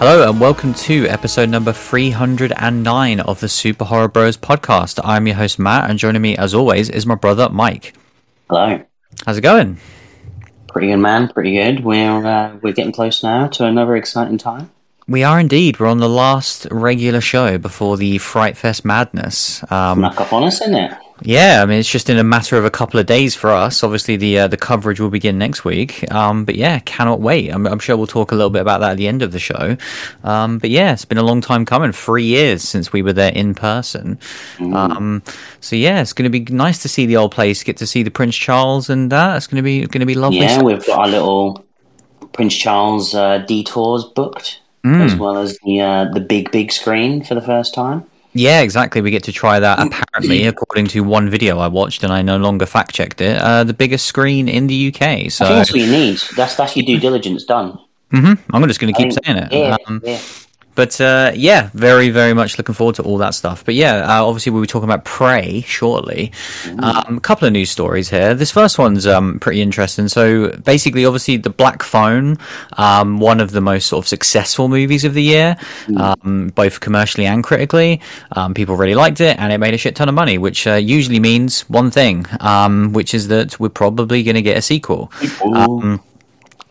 Hello and welcome to episode number 309 of the Super Horror Bros podcast. I'm your host Matt, and joining me as always is my brother Mike. Hello. How's it going? Pretty good, man. Pretty good. We're getting close now to another exciting time. We are indeed. We're on the last regular show before the Fright Fest madness. Knock up on us, isn't it? Yeah, I mean, it's just in a matter of a couple of days for us. Obviously, the coverage will begin next week. But yeah, cannot wait. I'm sure we'll talk a little bit about that at the end of the show. But yeah, it's been a long time coming. 3 years since we were there in person. So yeah, it's going to be nice to see the old place. Get to see the Prince Charles and that. It's going to be lovely. Yeah, stuff. We've got our little Prince Charles detours booked. As well as the big screen for the first time. Yeah, exactly. We get to try that. Apparently, according to one video I watched, and I no longer fact checked it, the biggest screen in the UK. So I think that's what you need. That's your due diligence done. I'm just going to keep saying it. Yeah, yeah. But yeah, very, very much looking forward to all that stuff. But yeah, obviously we'll be talking about Prey shortly. A couple of news stories here. This first one's pretty interesting. So basically, obviously, The Black Phone, one of the most sort of successful movies of the year, both commercially and critically. People really liked it, and it made a shit ton of money, which usually means one thing, which is that we're probably going to get a sequel.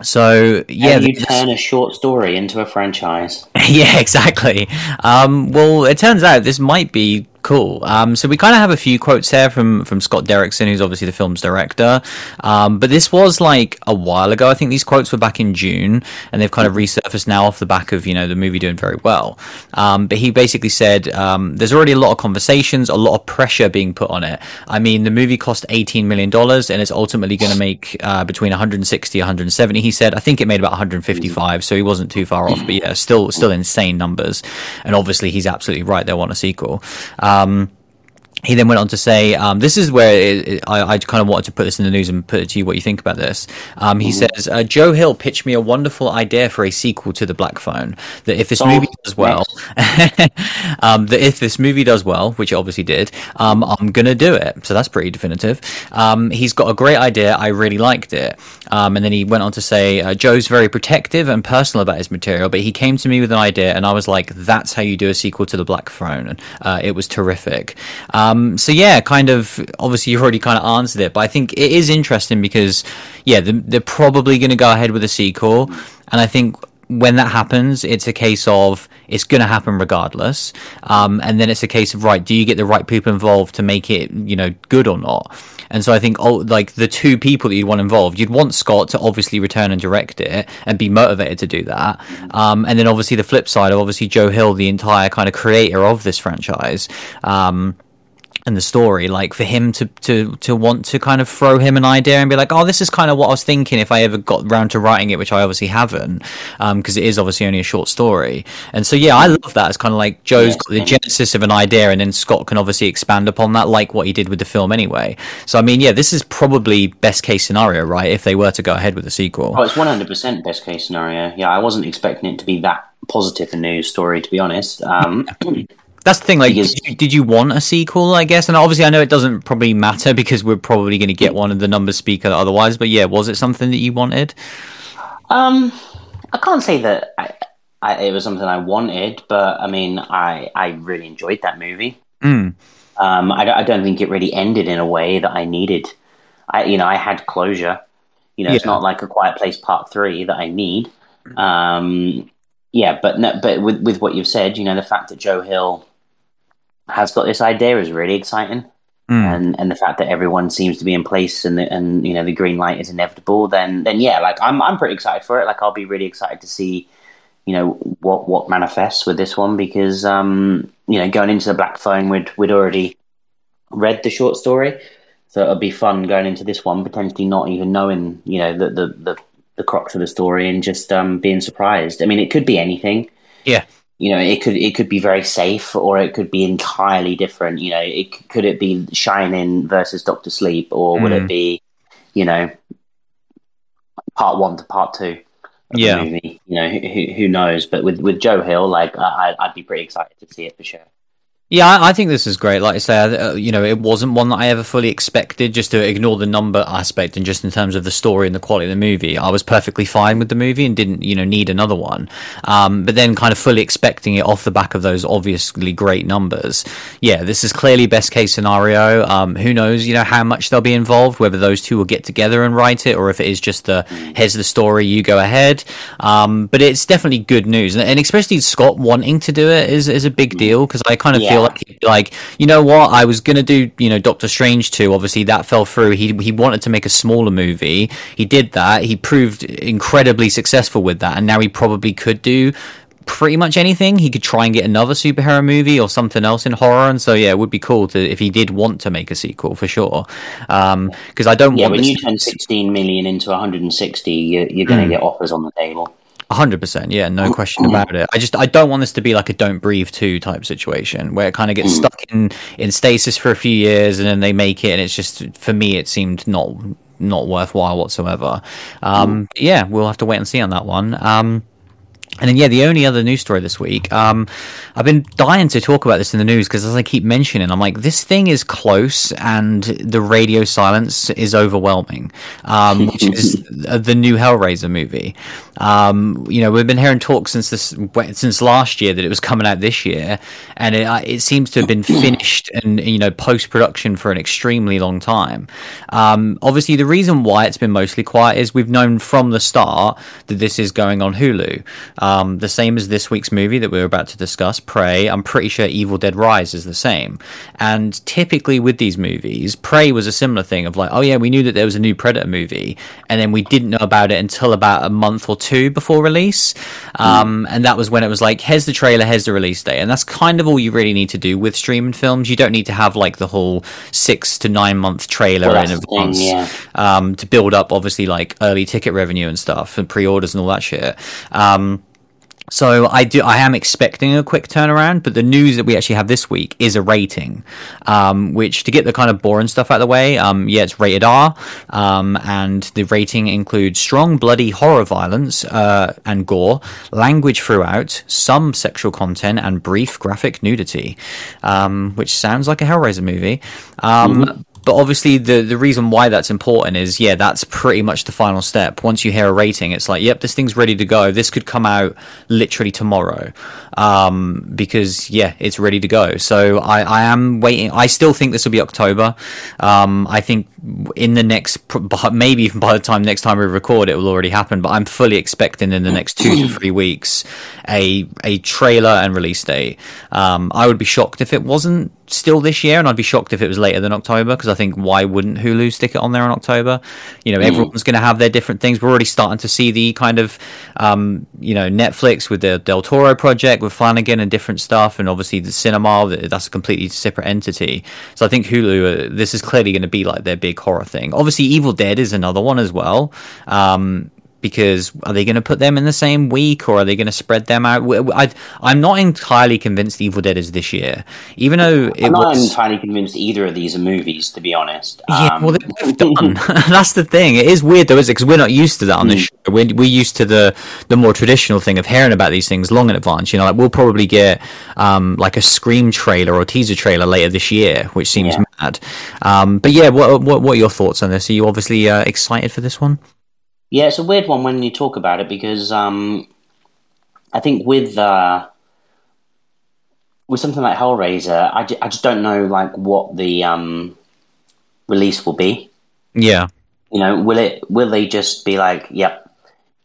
So yeah, and you turn a short story into a franchise. Yeah, exactly. Well, it turns out this might be cool. So we kind of have a few quotes here from Scott Derrickson, who's obviously the film's director. But this was like a while ago. I think these quotes were back in June, and they've kind of resurfaced now off the back of, the movie doing very well. But he basically said, there's already a lot of conversations, a lot of pressure being put on it. I mean, the movie cost $18 million, and it's ultimately going to make between 160, 170. He said, I think it made about 155, so he wasn't too far off. But yeah, still insane numbers. And obviously, he's absolutely right. They want a sequel. He then went on to say, this is where I kind of wanted to put this in the news and put it to you what you think about this. He says, Joe Hill pitched me a wonderful idea for a sequel to The Black Phone. That if this movie does well, which it obviously did, I'm going to do it. So that's pretty definitive. He's got a great idea. I really liked it. And then he went on to say, Joe's very protective and personal about his material, but he came to me with an idea and I was like, that's how you do a sequel to The Black Phone. It was terrific. So yeah, kind of, obviously you've already kind of answered it, but I think it is interesting because, yeah, they're probably going to go ahead with a sequel. And I think when that happens, it's a case of, it's going to happen regardless. And then it's a case of, right, do you get the right people involved to make it, good or not? And so I think, the two people that you'd want involved, you'd want Scott to obviously return and direct it and be motivated to do that. And then obviously the flip side of obviously Joe Hill, the entire kind of creator of this franchise, and the story, like for him to want to kind of throw him an idea and be like, oh, this is kind of what I was thinking if I ever got round to writing it, which I obviously haven't, because it is obviously only a short story. And so yeah, I love that. It's kind of like Joe's got the genesis of an idea, and then Scott can obviously expand upon that, like what he did with the film anyway. So I mean, yeah, this is probably best case scenario, right, if they were to go ahead with the sequel. Oh, it's 100% best case scenario. Yeah, I wasn't expecting it to be that positive a news story, to be honest. That's the thing, like, did you want a sequel, I guess? And obviously, I know it doesn't probably matter because we're probably going to get one, and the numbers speak otherwise, but yeah, was it something that you wanted? I can't say that it was something I wanted, but I mean, I really enjoyed that movie. I don't think it really ended in a way that I needed. I had closure. It's not like A Quiet Place Part 3 that I need. Yeah, but with what you've said, the fact that Joe Hill has got this idea is really exciting, and the fact that everyone seems to be in place and the green light is inevitable. Then yeah, like I'm pretty excited for it. Like I'll be really excited to see, what manifests with this one because going into The Black Phone we'd already read the short story, so it'll be fun going into this one potentially not even knowing the crux of the story and just being surprised. I mean, it could be anything. Yeah. It could be very safe, or it could be entirely different. Could it be Shining versus Doctor Sleep, or would it be, Part 1 to Part 2 of the movie? Who knows? But with Joe Hill, like I'd be pretty excited to see it for sure. Yeah, I think this is great. Like I say, you know, it wasn't one that I ever fully expected, just to ignore the number aspect and just in terms of the story and the quality of the movie. I was perfectly fine with the movie and didn't, you know, need another one. But then kind of fully expecting it off the back of those obviously great numbers. Yeah, this is clearly best case scenario. Who knows, you know, how much they'll be involved, whether those two will get together and write it, or if it is just the, here's the story, you go ahead. But it's definitely good news. And especially Scott wanting to do it is a big deal, because I kind of feel like, you know what, I was gonna do, you know, Doctor Strange 2, obviously that fell through. He wanted to make a smaller movie. He did that. He proved incredibly successful with that, and now he probably could do pretty much anything. He could try and get another superhero movie or something else in horror, and so yeah, it would be cool to, if he did want to make a sequel, for sure. Because I don't want, when you turn 16 million into 160, you're gonna get offers on the table. 100%, yeah, no question about it. I don't want this to be like a Don't Breathe 2 type situation, where it kind of gets stuck in stasis for a few years, and then they make it, and it's just, for me, it seemed not worthwhile whatsoever. Yeah, we'll have to wait and see on that one. And then, yeah, the only other news story this week, I've been dying to talk about this in the news, because as I keep mentioning, I'm like, this thing is close, and the radio silence is overwhelming, which is the new Hellraiser movie. You know, we've been hearing talk since last year that it was coming out this year, and it seems to have been finished and, you know, post-production for an extremely long time. Obviously, the reason why it's been mostly quiet is we've known from the start that this is going on Hulu. The same as this week's movie that we're about to discuss, Prey. I'm pretty sure Evil Dead Rise is the same. And typically with these movies, Prey was a similar thing of like, oh yeah, we knew that there was a new Predator movie, and then we didn't know about it until about a month or two before release. And that was when it was like, here's the trailer, here's the release date. And that's kind of all you really need to do with streaming films. You don't need to have like the whole 6 to 9 month trailer in advance to build up, obviously, like early ticket revenue and stuff, and pre-orders and all that shit. So I am expecting a quick turnaround, but the news that we actually have this week is a rating, which, to get the kind of boring stuff out of the way, it's rated R, and the rating includes strong bloody horror violence and gore, language throughout, some sexual content, and brief graphic nudity, which sounds like a Hellraiser movie. But obviously the reason why that's important is, yeah, that's pretty much the final step. Once you hear a rating, it's like, yep, this thing's ready to go. This could come out literally tomorrow, because, yeah, it's ready to go. So I am waiting. I still think this will be October. I think in the next, maybe even by the time next time we record, it will already happen. But I'm fully expecting in the next 2 to 3 weeks a trailer and release date. I would be shocked if it wasn't still this year, and I'd be shocked if it was later than October, because I think, why wouldn't Hulu stick it on there in October? You know, everyone's going to have their different things. We're already starting to see the kind of you know, Netflix with the Del Toro project with Flanagan and different stuff, and obviously the cinema, that's a completely separate entity. So I think Hulu, this is clearly going to be like their big horror thing. Obviously Evil Dead is another one as well, because are they going to put them in the same week, or are they going to spread them out? I'm not entirely convinced Evil Dead is this year, even though I'm not entirely convinced either of these are movies, to be honest. Yeah, well, they're both done. That's the thing. It is weird, though, isn't it? Because we're not used to that on this show. We're used to the more traditional thing of hearing about these things long in advance. You know, like, we'll probably get like a Scream trailer or teaser trailer later this year, which seems mad. But yeah, what are your thoughts on this? Are you obviously excited for this one? Yeah, it's a weird one when you talk about it, because I think with something like Hellraiser, I just don't know, like, what the release will be. Yeah, you know, will they just be like, "Yep,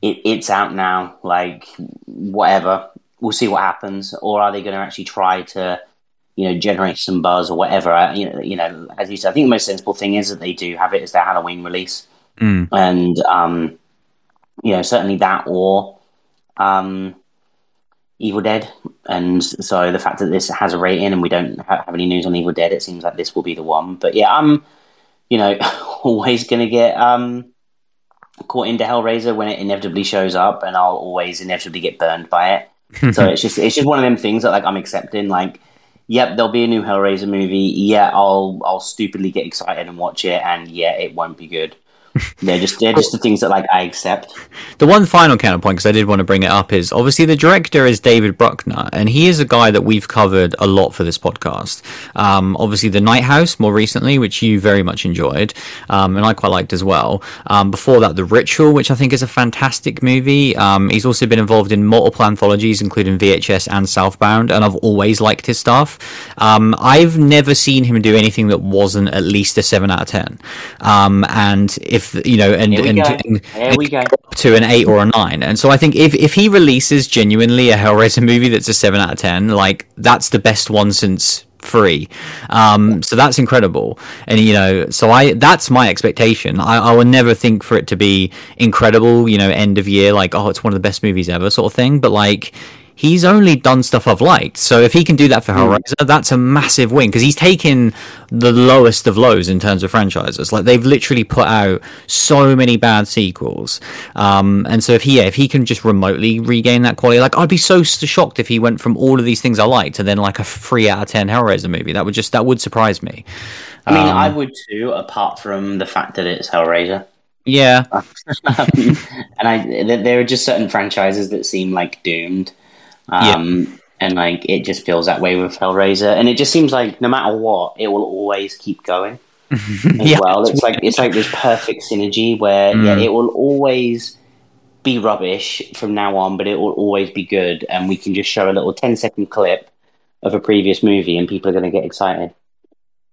it's out now," like, whatever, we'll see what happens, or are they going to actually try to, you know, generate some buzz or whatever? You know, as you said, I think the most sensible thing is that they do have it as their Halloween release. And you know, certainly that, or Evil Dead. And so the fact that this has a rating and we don't have any news on Evil Dead, it seems like this will be the one. But yeah, I'm, you know, always gonna get caught into Hellraiser when it inevitably shows up, and I'll always inevitably get burned by it. So it's just one of them things that, like, I'm accepting. Like, yep, there'll be a new Hellraiser movie. Yeah, I'll stupidly get excited and watch it, and yeah, it won't be good. They're just the things that like I accept. The one final counterpoint, because I did want to bring it up, is obviously the director is David Bruckner, and he is a guy that we've covered a lot for this podcast. Obviously The Night House more recently, which you very much enjoyed, and I quite liked as well. Before that, The Ritual, which I think is a fantastic movie. He's also been involved in multiple anthologies, including VHS and Southbound, and I've always liked his stuff. I've never seen him do anything that wasn't at least a 7 out of 10. And if you know, and up to an 8 or a 9. And so I think if he releases genuinely a Hellraiser movie that's a 7 out of 10, like that's the best one since Free. So that's incredible. And you know, so that's my expectation. I will never think for it to be incredible, you know, end of year, like, oh, it's one of the best movies ever sort of thing. But like, he's only done stuff I've liked. So if he can do that for Hellraiser, that's a massive win, because he's taken the lowest of lows in terms of franchises. Like, they've literally put out so many bad sequels. And so if he can just remotely regain that quality, like, I'd be so shocked if he went from all of these things I liked to then like a 3 out of 10 Hellraiser movie. That would surprise me. I mean, I would too, apart from the fact that it's Hellraiser. Yeah. There are just certain franchises that seem like doomed. And like it just feels that way with Hellraiser, and it just seems like no matter what, it will always keep going. It's like this perfect synergy where it will always be rubbish from now on, but it will always be good, and we can just show a little 10-second clip of a previous movie, and people are going to get excited.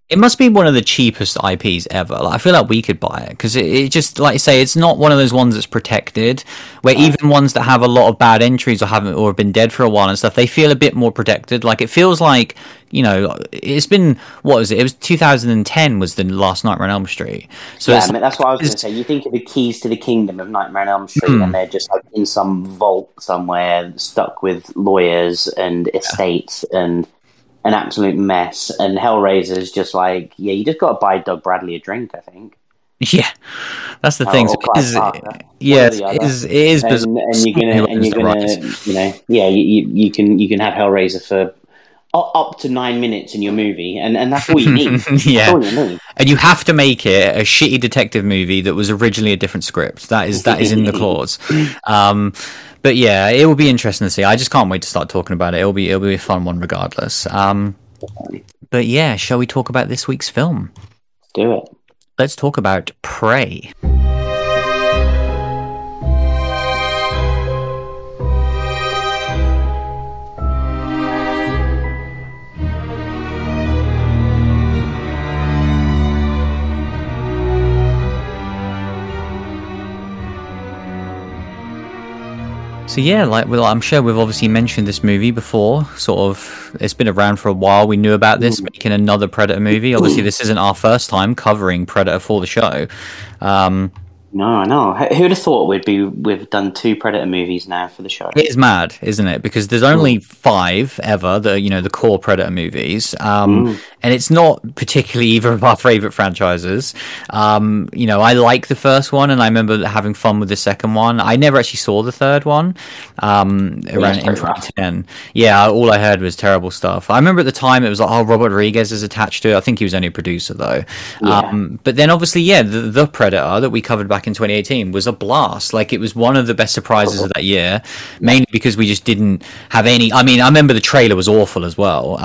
It must be one of the cheapest IPs ever. Like, I feel like we could buy it, because it just, like I say, it's not one of those ones that's protected, where even ones that have a lot of bad entries or have been dead for a while and stuff, they feel a bit more protected. Like, it feels like, you know, it's been, what was it? It was 2010 was the last Nightmare on Elm Street. So yeah, that's what I was going to say. You think of the keys to the kingdom of Nightmare on Elm Street, and they're just like in some vault somewhere, stuck with lawyers and estates and an absolute mess. And Hellraiser's just like, yeah, you just got to buy Doug Bradley a drink, I think. Yeah, that's the thing. It is bizarre. And you're gonna you know, yeah, you can have Hellraiser for up to 9 minutes in your movie, and that's all you need. And you have to make it a shitty detective movie that was originally a different script. That is in the clause. But yeah, it will be interesting to see. I just can't wait to start talking about it. It'll be a fun one regardless. But yeah, shall we talk about this week's film? Let's do it. Let's talk about Prey. So yeah, I'm sure we've obviously mentioned this movie before, sort of, it's been around for a while, we knew about this, making another Predator movie. Obviously this isn't our first time covering Predator for the show. No. Who'd have thought we've done 2 Predator movies now for the show? It is mad, isn't it? Because there's only 5 ever, the core Predator movies. And it's not particularly either of our favourite franchises. I like the first one, and I remember having fun with the second one. I never actually saw the third one around in 2010. Yeah, all I heard was terrible stuff. I remember at the time it was like, oh, Robert Eggers is attached to it. I think he was only a producer, though. Yeah. But then obviously, yeah, the Predator that we covered back in 2018 was a blast. Like, it was one of the best surprises of that year, mainly because we just didn't have any. I mean, I remember the trailer was awful as well.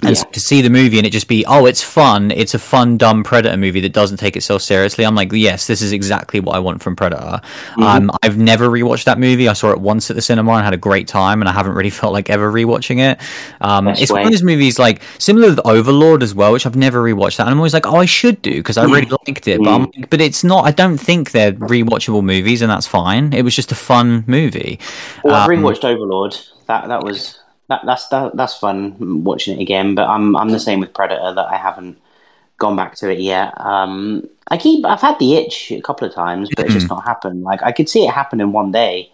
So to see the movie and it just be, oh, it's fun. It's a fun, dumb Predator movie that doesn't take itself seriously. I'm like, yes, this is exactly what I want from Predator. I've never rewatched that movie. I saw it once at the cinema and had a great time, and I haven't really felt like ever rewatching it. It's one of those movies, like, similar with Overlord as well, which I've never rewatched that. And I'm always like, oh, I should do, because I really liked it. But I'm like, but it's not, I don't think they're rewatchable movies, and that's fine. It was just a fun movie. Well, I've rewatched Overlord. That was... That's fun watching it again, but I'm the same with Predator, that I haven't gone back to it yet. I've had the itch a couple of times, but it's just not happened. Like, I could see it happen in one day,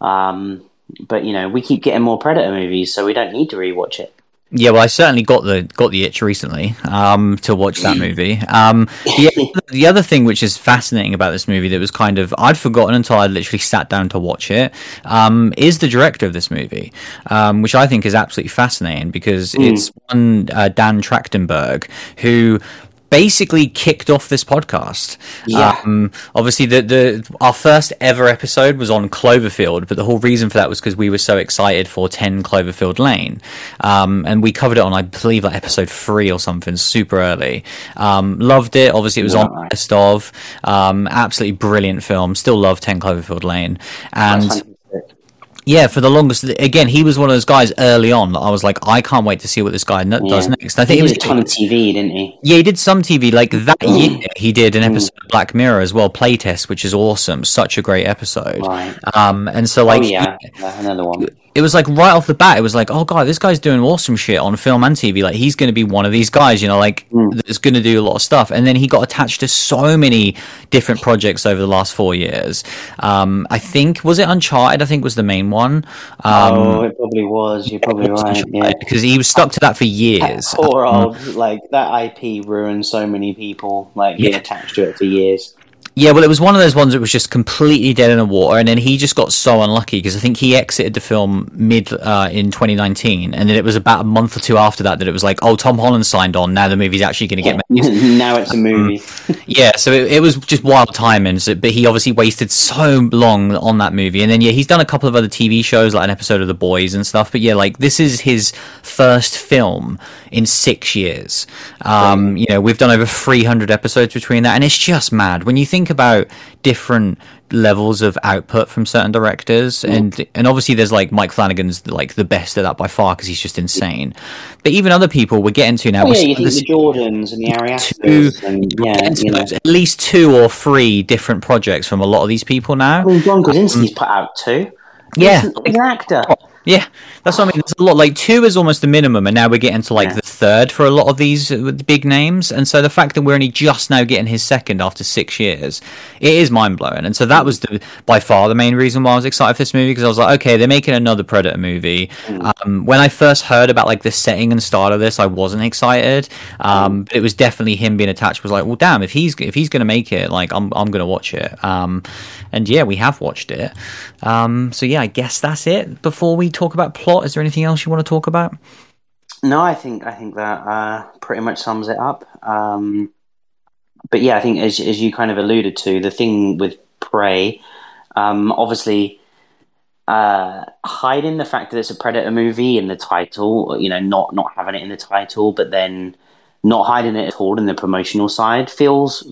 but you know, we keep getting more Predator movies, so we don't need to rewatch it. Yeah, well, I certainly got the itch recently to watch that movie. The other thing which is fascinating about this movie that was kind of, I'd forgotten until I literally sat down to watch it, is the director of this movie, which I think is absolutely fascinating, because it's one Dan Trachtenberg, who basically kicked off this podcast. Yeah. Obviously, our first ever episode was on Cloverfield, but the whole reason for that was because we were so excited for 10 Cloverfield Lane. And we covered it on, I believe, like episode 3 or something, super early. Loved it. Obviously, it was on the list of. Absolutely brilliant film. Still love 10 Cloverfield Lane. And yeah, for the longest, again, he was one of those guys early on that I was like, I can't wait to see what this guy does next. And I think he did a ton of TV, didn't he? Yeah, he did some TV. Like that year, he did an episode of Black Mirror as well, Playtest, which is awesome. Such a great episode. Right. And so, like, another one. It was like right off the bat, it was like, oh god, this guy's doing awesome shit on film and TV. Like he's going to be one of these guys, you know, like that's going to do a lot of stuff. And then he got attached to so many different projects over the last 4 years. I think was it Uncharted? I think was the main one. Oh, it probably was. You're probably right. Yeah, because he was stuck to that for years. That poor old, like that IP ruined so many people. Like being attached to it for years. Yeah, well, it was one of those ones that was just completely dead in the water, and then he just got so unlucky because I think he exited the film in 2019, and then it was about a month or two after that it was like, oh, Tom Holland signed on, now the movie's actually going to get made. Now it's a movie. Yeah, so it was just wild timing, but he obviously wasted so long on that movie, and then he's done a couple of other TV shows, like an episode of The Boys and stuff, but like this is his first film in 6 years. You know, we've done over 300 episodes between that, and it's just mad when you think about different levels of output from certain directors, and obviously there's like Mike Flanagan's like the best at that by far because he's just insane, but even other people we're getting to now, you think the Jordans and the Ari Asters and at least 2 or 3 different projects from a lot of these people now. Well, John Krasinski's put out 2. Yeah, he's an actor. Yeah, that's what I mean. There's a lot. Like 2 is almost the minimum, and now we're getting to like the third for a lot of these big names. And so the fact that we're only just now getting his second after 6 years, it is mind blowing. And so that was by far the main reason why I was excited for this movie, because I was like, okay, they're making another Predator movie. When I first heard about like the setting and start of this, I wasn't excited. But it was definitely him being attached. Was like, well, damn, if he's gonna make it, like I'm gonna watch it. And yeah, we have watched it. So yeah, I guess that's it. Before we talk about plot, is there anything else you want to talk about? No, I think that pretty much sums it up. But yeah, I think as you kind of alluded to, the thing with Prey, obviously hiding the fact that it's a Predator movie in the title, you know, not having it in the title, but then not hiding it at all in the promotional side feels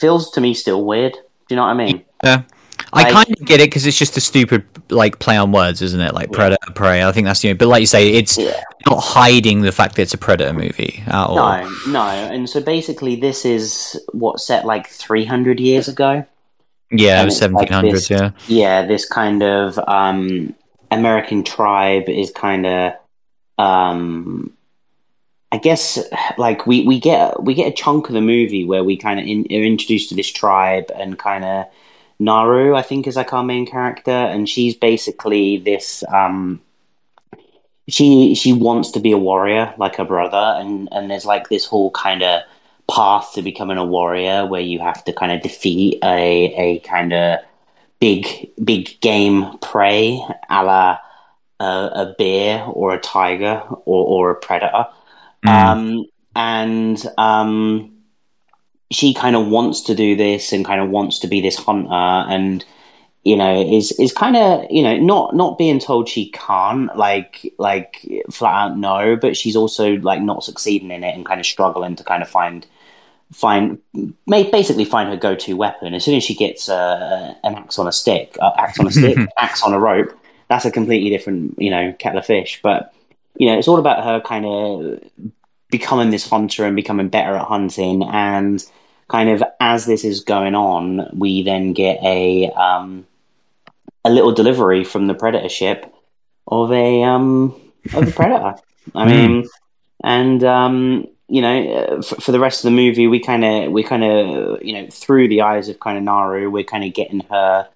to me still weird. Do you know what I mean? Yeah. I kind of get it because it's just a stupid like play on words, isn't it? Like Predator, Prey. I think that's but like you say, it's not hiding the fact that it's a Predator movie at all. No. And so basically, this is what set like 300 years ago. Yeah, it was 1700s. Like this kind of American tribe is kind of, I guess, like we get a chunk of the movie where we kind of are introduced to this tribe and kind of. Naru, I think, is like our main character, and she's basically this. She wants to be a warrior like her brother, and there's like this whole kind of path to becoming a warrior where you have to kind of defeat a kind of big game prey, a la a bear or a tiger or a predator, She kind of wants to do this and kind of wants to be this hunter, and you know is kind of, you know, not being told she can't, like flat out no, but she's also like not succeeding in it and kind of struggling to kind of find her go-to weapon. As soon as she gets an axe on a stick, axe on a rope, that's a completely different, you know, kettle of fish. But you know, it's all about her kind of becoming this hunter and becoming better at hunting. And kind of as this is going on, we then get a little delivery from the Predator ship of the Predator. I mean, and you know, for the rest of the movie, we kind of you know, through the eyes of kind of Naru, we're kind of getting her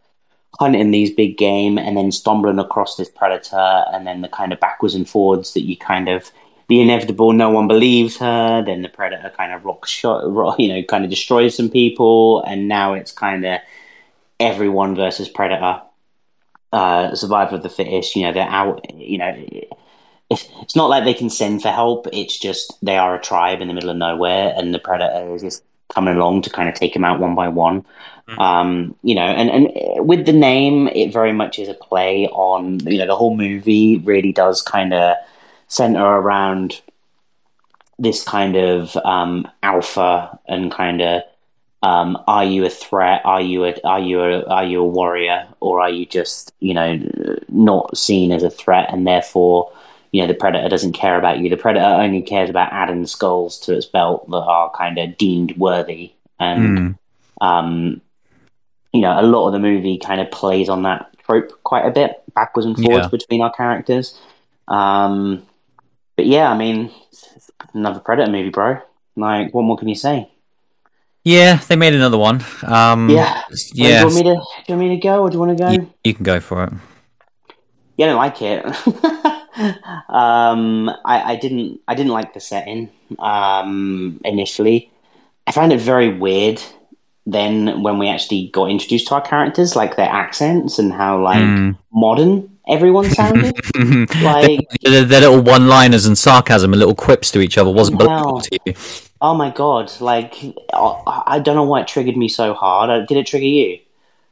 hunting these big game and then stumbling across this Predator, and then the kind of backwards and forwards that you kind of. The inevitable, no one believes her, then the Predator kind of you know, kind of destroys some people, and now it's kind of everyone versus Predator, survivor of the fittest, you know, they're out, you know, it's not like they can send for help. It's just they are a tribe in the middle of nowhere, and the Predator is just coming along to kind of take them out one by one. Mm-hmm. You know, and with the name, it very much is a play on, you know, the whole movie really does kind of center around this kind of alpha and kind of are you a threat? Are you a warrior, or are you just, you know, not seen as a threat, and therefore, you know, the Predator doesn't care about you. The Predator only cares about adding skulls to its belt that are kind of deemed worthy. And, you know, a lot of the movie kind of plays on that trope quite a bit, backwards and forwards between our characters. But yeah, I mean, it's another Predator movie, bro. Like, what more can you say? Yeah, they made another one. Yeah. Do you want me to go, or do you want to go? You can go for it. Yeah, I don't like it. I didn't like the setting initially. I found it very weird then when we actually got introduced to our characters, like their accents and how like modern everyone sounded. Like their little one-liners and sarcasm and little quips to each other wasn't believable to you. Oh my god! Like I don't know why it triggered me so hard. Did it trigger you?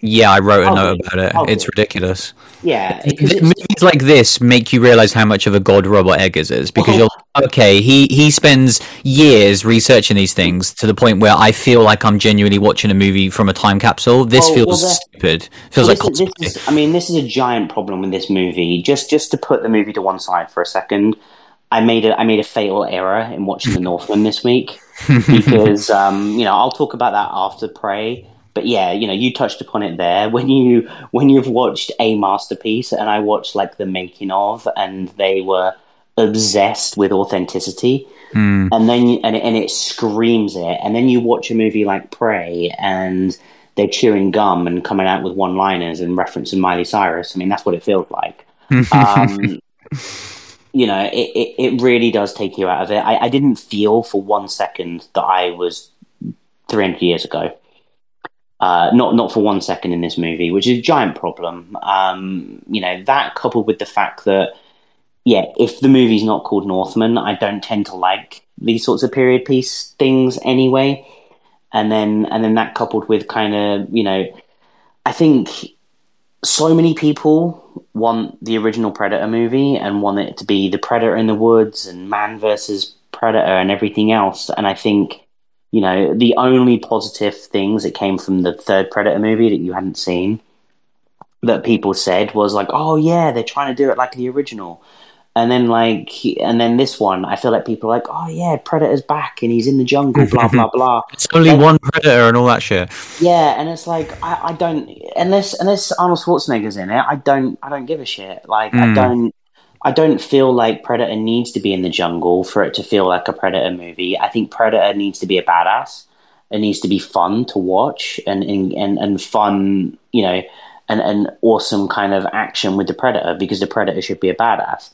Yeah, I wrote a note about it. It's ridiculous. Yeah. Movies like this make you realise how much of a god Robert Eggers is, because you're like, okay, he spends years researching these things to the point where I feel like I'm genuinely watching a movie from a time capsule. This feels stupid. This is a giant problem with this movie. Just to put the movie to one side for a second, I made a fatal error in watching The Northman this week, because, you know, I'll talk about that after Prey. But yeah, you know, you touched upon it there. When you've watched a masterpiece, and I watched like the making of, and they were obsessed with authenticity, and then and it screams it. And then you watch a movie like Prey, and they're chewing gum and coming out with one-liners and referencing Miley Cyrus. I mean, that's what it feels like. You know, it really does take you out of it. I didn't feel for one second that I was 300 years ago. Not for one second in this movie, which is a giant problem. You know, that coupled with the fact that, yeah, if the movie's not called Northman, I don't tend to like these sorts of period piece things anyway. And then that coupled with kind of, you know, I think so many people want the original Predator movie and want it to be the Predator in the woods and man versus Predator and everything else. And I think, you know, the only positive things that came from the third Predator movie that you hadn't seen that people said was like, oh yeah, they're trying to do it like the original. And then this one, I feel like people are like, oh yeah, Predator's back and he's in the jungle, blah, blah, blah. It's only one Predator and all that shit. Yeah, and it's like, I don't, unless Arnold Schwarzenegger's in it, I don't give a shit. Like, I don't feel like Predator needs to be in the jungle for it to feel like a Predator movie. I think Predator needs to be a badass. It needs to be fun to watch and fun, you know, and awesome kind of action with the Predator, because the Predator should be a badass.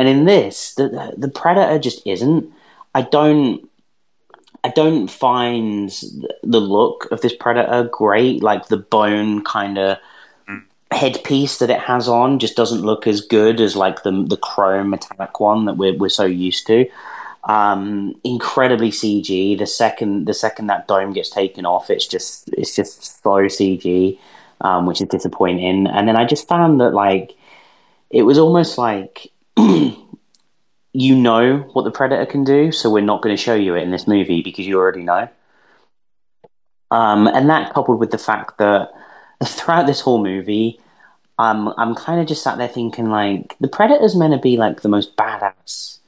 And in this, the Predator just isn't. I don't find the look of this Predator great. Like the bone kind of headpiece that it has on just doesn't look as good as like the chrome metallic one that we're so used to. Incredibly CG. The second that dome gets taken off, it's just so CG, which is disappointing. And then I just found that like it was almost like you know what the Predator can do, so we're not going to show you it in this movie because you already know. And that coupled with the fact that throughout this whole movie, I'm kind of just sat there thinking, like, the Predator's meant to be, like, the most badass,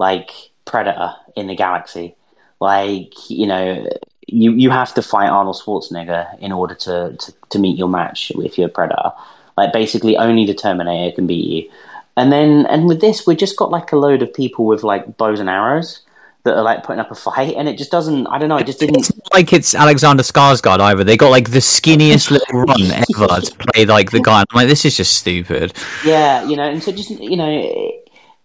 like, Predator in the galaxy. Like, you know, you have to fight Arnold Schwarzenegger in order to meet your match if you're a Predator. Like, basically, only the Terminator can beat you. And with this, we've just got, like, a load of people with, like, bows and arrows that are like putting up a fight, and it just doesn't, I don't know, it just didn't. It's not like it's Alexander Skarsgård either. They got like the skinniest little run ever to play like the guy. I'm like, this is just stupid. Yeah, you know, and so just, you know,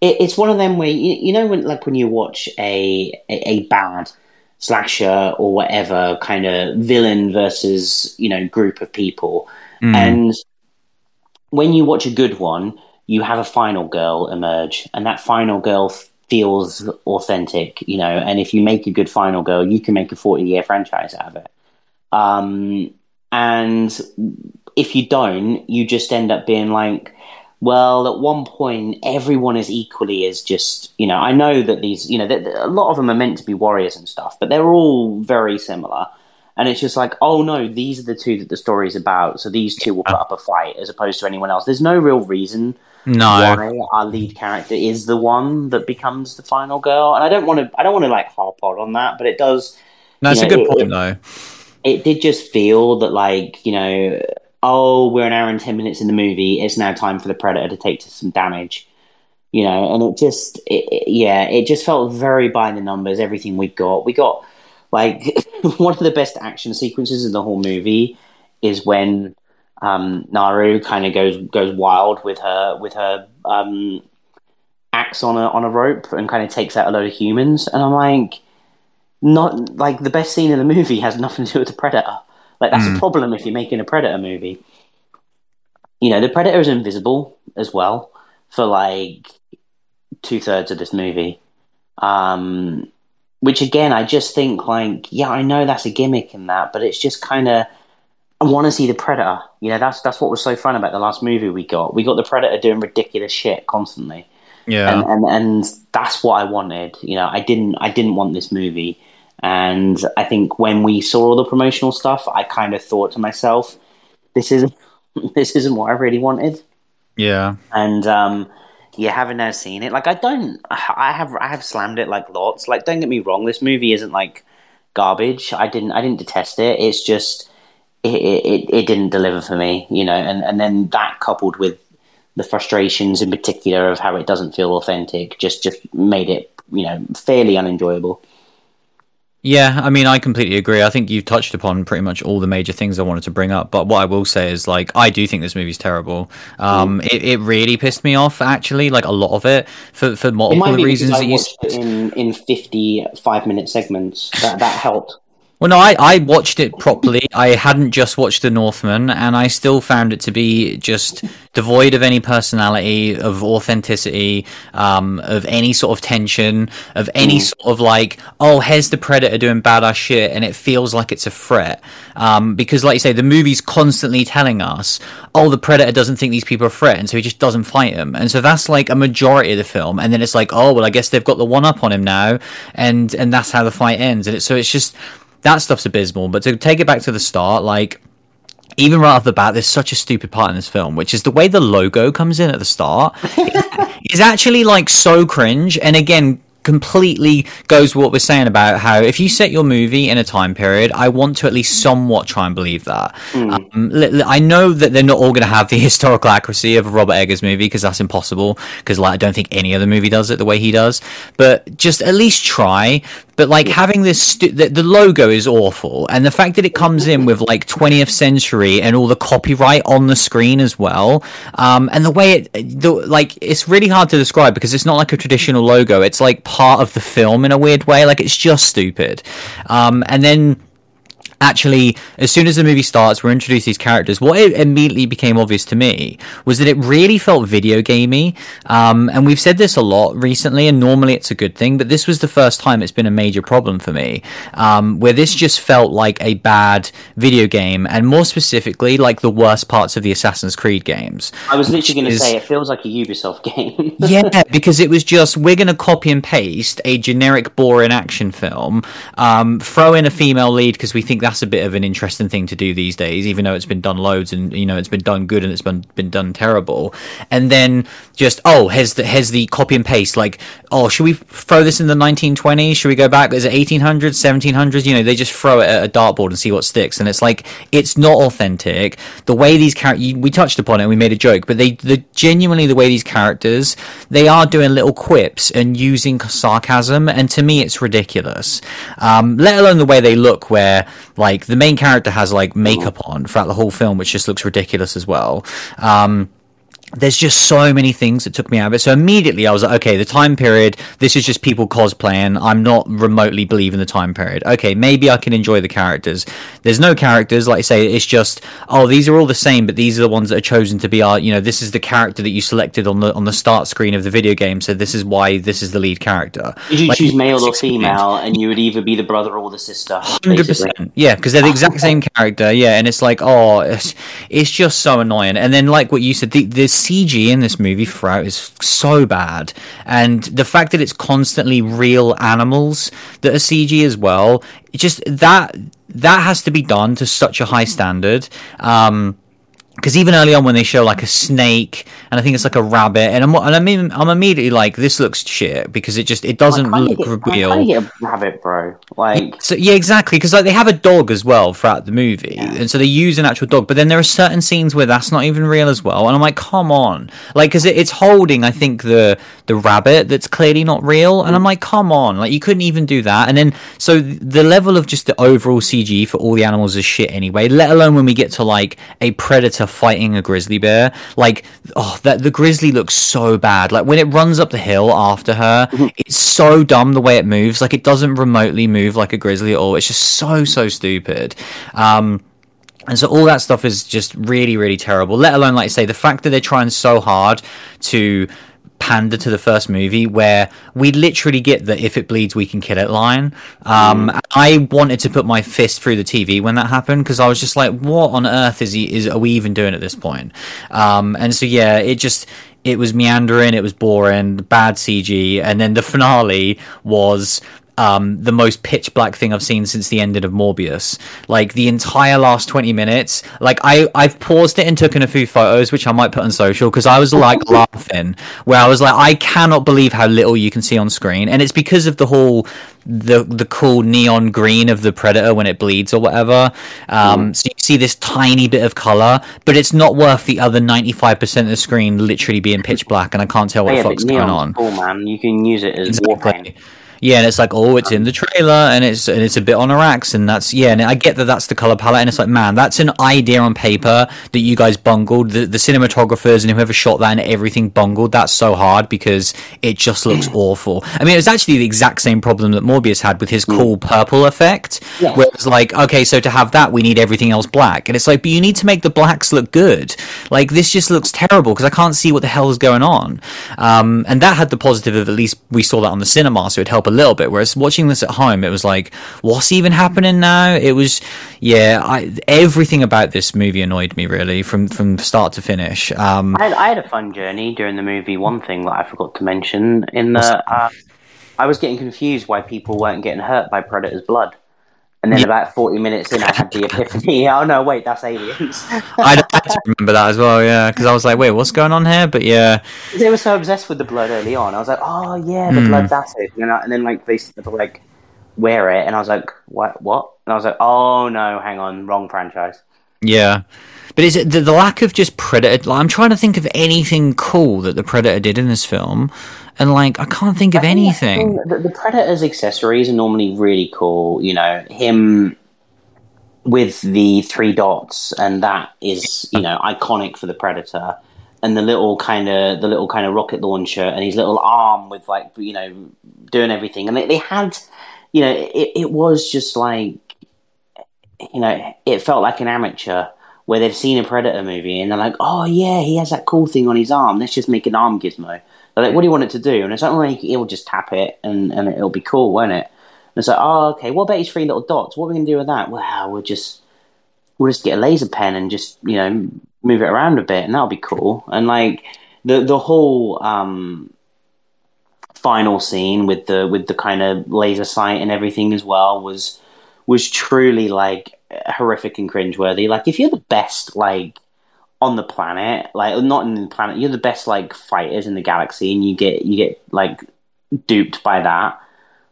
it's one of them where, you know, when like when you watch a bad slasher or whatever kind of villain versus, you know, group of people, and when you watch a good one, you have a final girl emerge, and that final girl feels authentic, you know, and if you make a good final girl, you can make a 40-year franchise out of it. And if you don't, you just end up being like, well, at one point, everyone is equally as just, you know, I know that these, you know, a lot of them are meant to be warriors and stuff, but they're all very similar. And it's just like, oh, no, these are the two that the story is about. So these two will put up a fight as opposed to anyone else. There's no real reason why our lead character is the one that becomes the final girl. And I don't want to like harp on that, but it does. No, it's a good point, though. It did just feel that, like, you know, oh, we're an hour and 10 minutes in the movie. It's now time for the Predator to take some damage, you know. And it just felt very by the numbers. Everything we got, like one of the best action sequences in the whole movie is when Naru kind of goes wild with her axe on a rope and kind of takes out a load of humans. And I'm like, not like the best scene in the movie has nothing to do with the Predator. Like, that's a problem if you're making a Predator movie. You know, the Predator is invisible as well for like 2/3 of this movie. Which, again, I just think, like, yeah, I know that's a gimmick in that, but it's just kind of, I want to see the Predator. You know, that's what was so fun about the last movie we got. We got the Predator doing ridiculous shit constantly. Yeah. And that's what I wanted. You know, I didn't want this movie. And I think when we saw all the promotional stuff, I kind of thought to myself, this isn't what I really wanted. Yeah. And, yeah, haven't now seen it. Like, I have slammed it like lots. Like, don't get me wrong, this movie isn't like garbage. I didn't detest it. It's just it didn't deliver for me, you know. And then that coupled with the frustrations in particular of how it doesn't feel authentic just made it, you know, fairly unenjoyable. Yeah, I mean, I completely agree. I think you touched upon pretty much all the major things I wanted to bring up. But what I will say is, like, I do think this movie's terrible. It really pissed me off, actually, like, a lot of it, for multiple reasons. It might be because I watched it in 55-minute segments. That helped. Well, no, I watched it properly. I hadn't just watched The Northman, and I still found it to be just devoid of any personality, of authenticity, of any sort of tension, of any sort of, like, oh, here's the Predator doing badass shit, and it feels like it's a threat. Because, like you say, the movie's constantly telling us, oh, the Predator doesn't think these people are a threat, and so he just doesn't fight them. And so that's, like, a majority of the film. And then it's like, oh, well, I guess they've got the one-up on him now, and that's how the fight ends. And so it's just... that stuff's abysmal. But to take it back to the start, like, even right off the bat, there's such a stupid part in this film, which is the way the logo comes in at the start is actually, like, so cringe. And again, completely goes what we're saying about how if you set your movie in a time period, I want to at least somewhat try and believe that. I know that they're not all going to have the historical accuracy of a Robert Eggers movie, because that's impossible, because, like, I don't think any other movie does it the way he does, but just at least try. But, like, having this the logo is awful, and the fact that it comes in with, like, 20th century and all the copyright on the screen as well, and the way it's really hard to describe, because it's not like a traditional logo. It's like part of the film in a weird way. Like, it's just stupid. And then actually, as soon as the movie starts, we're introduced to these characters. What it immediately became obvious to me was that it really felt video gamey. And we've said this a lot recently, and normally it's a good thing, but this was the first time it's been a major problem for me, where this just felt like a bad video game, and more specifically, like, the worst parts of the Assassin's Creed games. I was literally going to say, it feels like a Ubisoft game. Yeah, because it was just, we're going to copy and paste a generic, boring action film, throw in a female lead because we think that's a bit of an interesting thing to do these days, even though it's been done loads, and, you know, it's been done good and it's been done terrible. And then just, oh, here's the copy and paste, like, oh, should we throw this in the 1920s? Should we go back? Is it 1800s, 1700s? You know, they just throw it at a dartboard and see what sticks. And it's like, it's not authentic. The way these characters, we touched upon it, we made a joke, but genuinely, the way these characters, they are doing little quips and using sarcasm, and to me it's ridiculous. Let alone the way they look, where, like, the main character has, like, makeup on throughout the whole film, which just looks ridiculous as well. there's just so many things that took me out of it. So immediately I was like, okay, the time period, this is just people cosplaying. I'm not remotely believing the time period. Okay, maybe I can enjoy the characters. There's no characters, like I say, it's just, oh, these are all the same, but these are the ones that are chosen to be our, you know, this is the character that you selected on the start screen of the video game, so this is why this is the lead character. Did you choose male or female, and you would either be the brother or the sister? 100%. Basically. Yeah, because they're the exact same character, yeah, and it's like, oh, it's just so annoying. And then, like what you said, this CG in this movie throughout is so bad, and the fact that it's constantly real animals that are CG as well, it just that has to be done to such a high standard, because even early on when they show like a snake and I think it's like a rabbit, and I'm immediately like, this looks shit because it doesn't look real. I can't get a rabbit, bro. Like, so, yeah, exactly, because like they have a dog as well throughout the movie, yeah. And so they use an actual dog, but then there are certain scenes where that's not even real as well, and I'm like, come on, like, because it's holding, I think, the rabbit that's clearly not real, and I'm like, come on, like you couldn't even do that. And then so the level of just the overall CG for all the animals is shit anyway, let alone when we get to like a predator fighting a grizzly bear. Like, oh, that the grizzly looks so bad, like when it runs up the hill after her, it's so dumb the way it moves, like it doesn't remotely move like a grizzly at all. It's just so stupid. And so all that stuff is just really, really terrible, let alone, like I say, the fact that they're trying so hard to pander to the first movie, where we literally get the "if it bleeds we can kill it" line. I wanted to put my fist through the TV when that happened, because I was just like, what on earth are we even doing at this point? And so yeah, it was meandering, it was boring, bad CG, and then the finale was the most pitch black thing I've seen since the ending of Morbius. Like the entire last 20 minutes, like I've paused it and taken a few photos, which I might put on social, because I was like laughing, where I was like, I cannot believe how little you can see on screen. And it's because of the whole the cool neon green of the Predator when it bleeds or whatever. So you see this tiny bit of color, but it's not worth the other 95% of the screen literally being pitch black, and I can't tell what the fuck's going on. Cool, man, you can use it as exactly. Yeah, and it's like, oh, it's in the trailer, and it's a bit on Arax, and that's, yeah, and I get that that's the color palette, and it's like, man, that's an idea on paper that you guys bungled. The cinematographers and whoever shot that and everything bungled that's so hard, because it just looks awful. I mean, it was actually the exact same problem that Morbius had with his cool purple effect, yes. Where it's like, okay, so to have that, we need everything else black, and it's like, but you need to make the blacks look good. Like, this just looks terrible, because I can't see what the hell is going on. And that had the positive of, at least we saw that on the cinema, so it helped a little bit, whereas watching this at home, it was like, what's even happening now? It was, yeah, everything about this movie annoyed me, really, from start to finish. I had a fun journey during the movie. One thing that I forgot to mention, in that I was getting confused why people weren't getting hurt by Predator's blood. And then about 40 minutes in, I had the epiphany. Oh, no, wait, that's Aliens. I had to remember that as well, yeah, because I was like, wait, what's going on here? But yeah. They were so obsessed with the blood early on. I was like, oh, yeah, the blood's acid. And then like, they like wear it, and I was like, what? And I was like, oh, no, hang on, wrong franchise. Yeah. But is it the lack of just Predator? Like, I'm trying to think of anything cool that the Predator did in this film. And, like, I can't think of anything. The Predator's accessories are normally really cool. You know, him with the three dots, and that is, you know, iconic for the Predator. And the little kind of rocket launcher, and his little arm with, like, you know, doing everything. And they had, you know, it was just like, you know, it felt like an amateur, where they've seen a Predator movie and they're like, oh yeah, he has that cool thing on his arm, let's just make an arm gizmo. They're like, what do you want it to do? And it's not like, he'll just tap it and it'll be cool, won't it? And it's like, oh, okay, what about his three little dots? What are we going to do with that? Well, we'll just get a laser pen and just, you know, move it around a bit, and that'll be cool. And like the whole final scene with the kind of laser sight and everything as well was truly like horrific and cringeworthy. Like, if you're the best, like, on the planet, like, not in the planet, you're the best, like, fighters in the galaxy, and you get like duped by that.